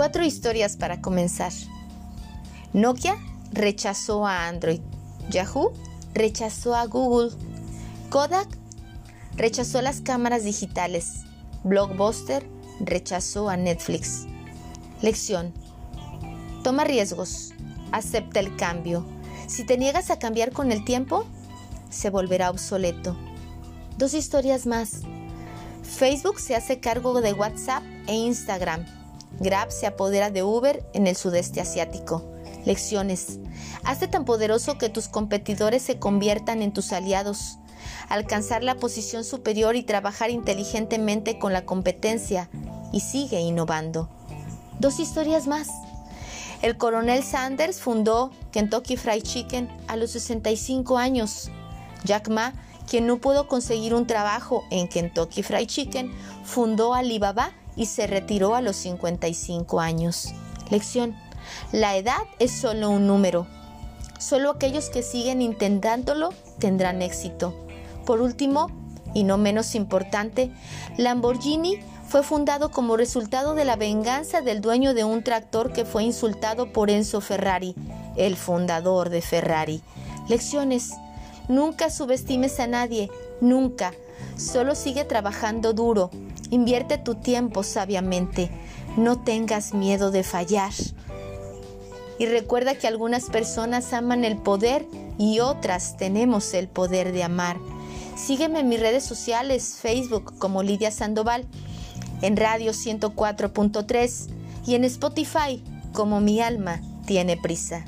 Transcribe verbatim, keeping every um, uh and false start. Cuatro historias para comenzar. Nokia rechazó a Android. Yahoo rechazó a Google. Kodak rechazó las cámaras digitales. Blockbuster rechazó a Netflix. Lección: toma riesgos, acepta el cambio. Si te niegas a cambiar con el tiempo, se volverá obsoleto. Dos historias más. Facebook se hace cargo de WhatsApp e Instagram. Grab se apodera de Uber en el sudeste asiático. Lecciones: hazte tan poderoso que tus competidores se conviertan en tus aliados. Alcanzar la posición superior y trabajar inteligentemente con la competencia, y sigue innovando. Dos historias más. El coronel Sanders fundó Kentucky Fried Chicken a los sesenta y cinco años. Jack Ma, quien no pudo conseguir un trabajo en Kentucky Fried Chicken, fundó Alibaba y se retiró a los cincuenta y cinco años. Lección: la edad es solo un número. Solo aquellos que siguen intentándolo tendrán éxito. Por último, y no menos importante, Lamborghini fue fundado como resultado de la venganza del dueño de un tractor que fue insultado por Enzo Ferrari, el fundador de Ferrari. Lecciones: nunca subestimes a nadie, nunca. Solo sigue trabajando duro. Invierte tu tiempo sabiamente. No tengas miedo de fallar. Y recuerda que algunas personas aman el poder y otras tenemos el poder de amar. Sígueme en mis redes sociales, Facebook como Lidia Sandoval, en Radio ciento cuatro punto tres y en Spotify como Mi Alma Tiene Prisa.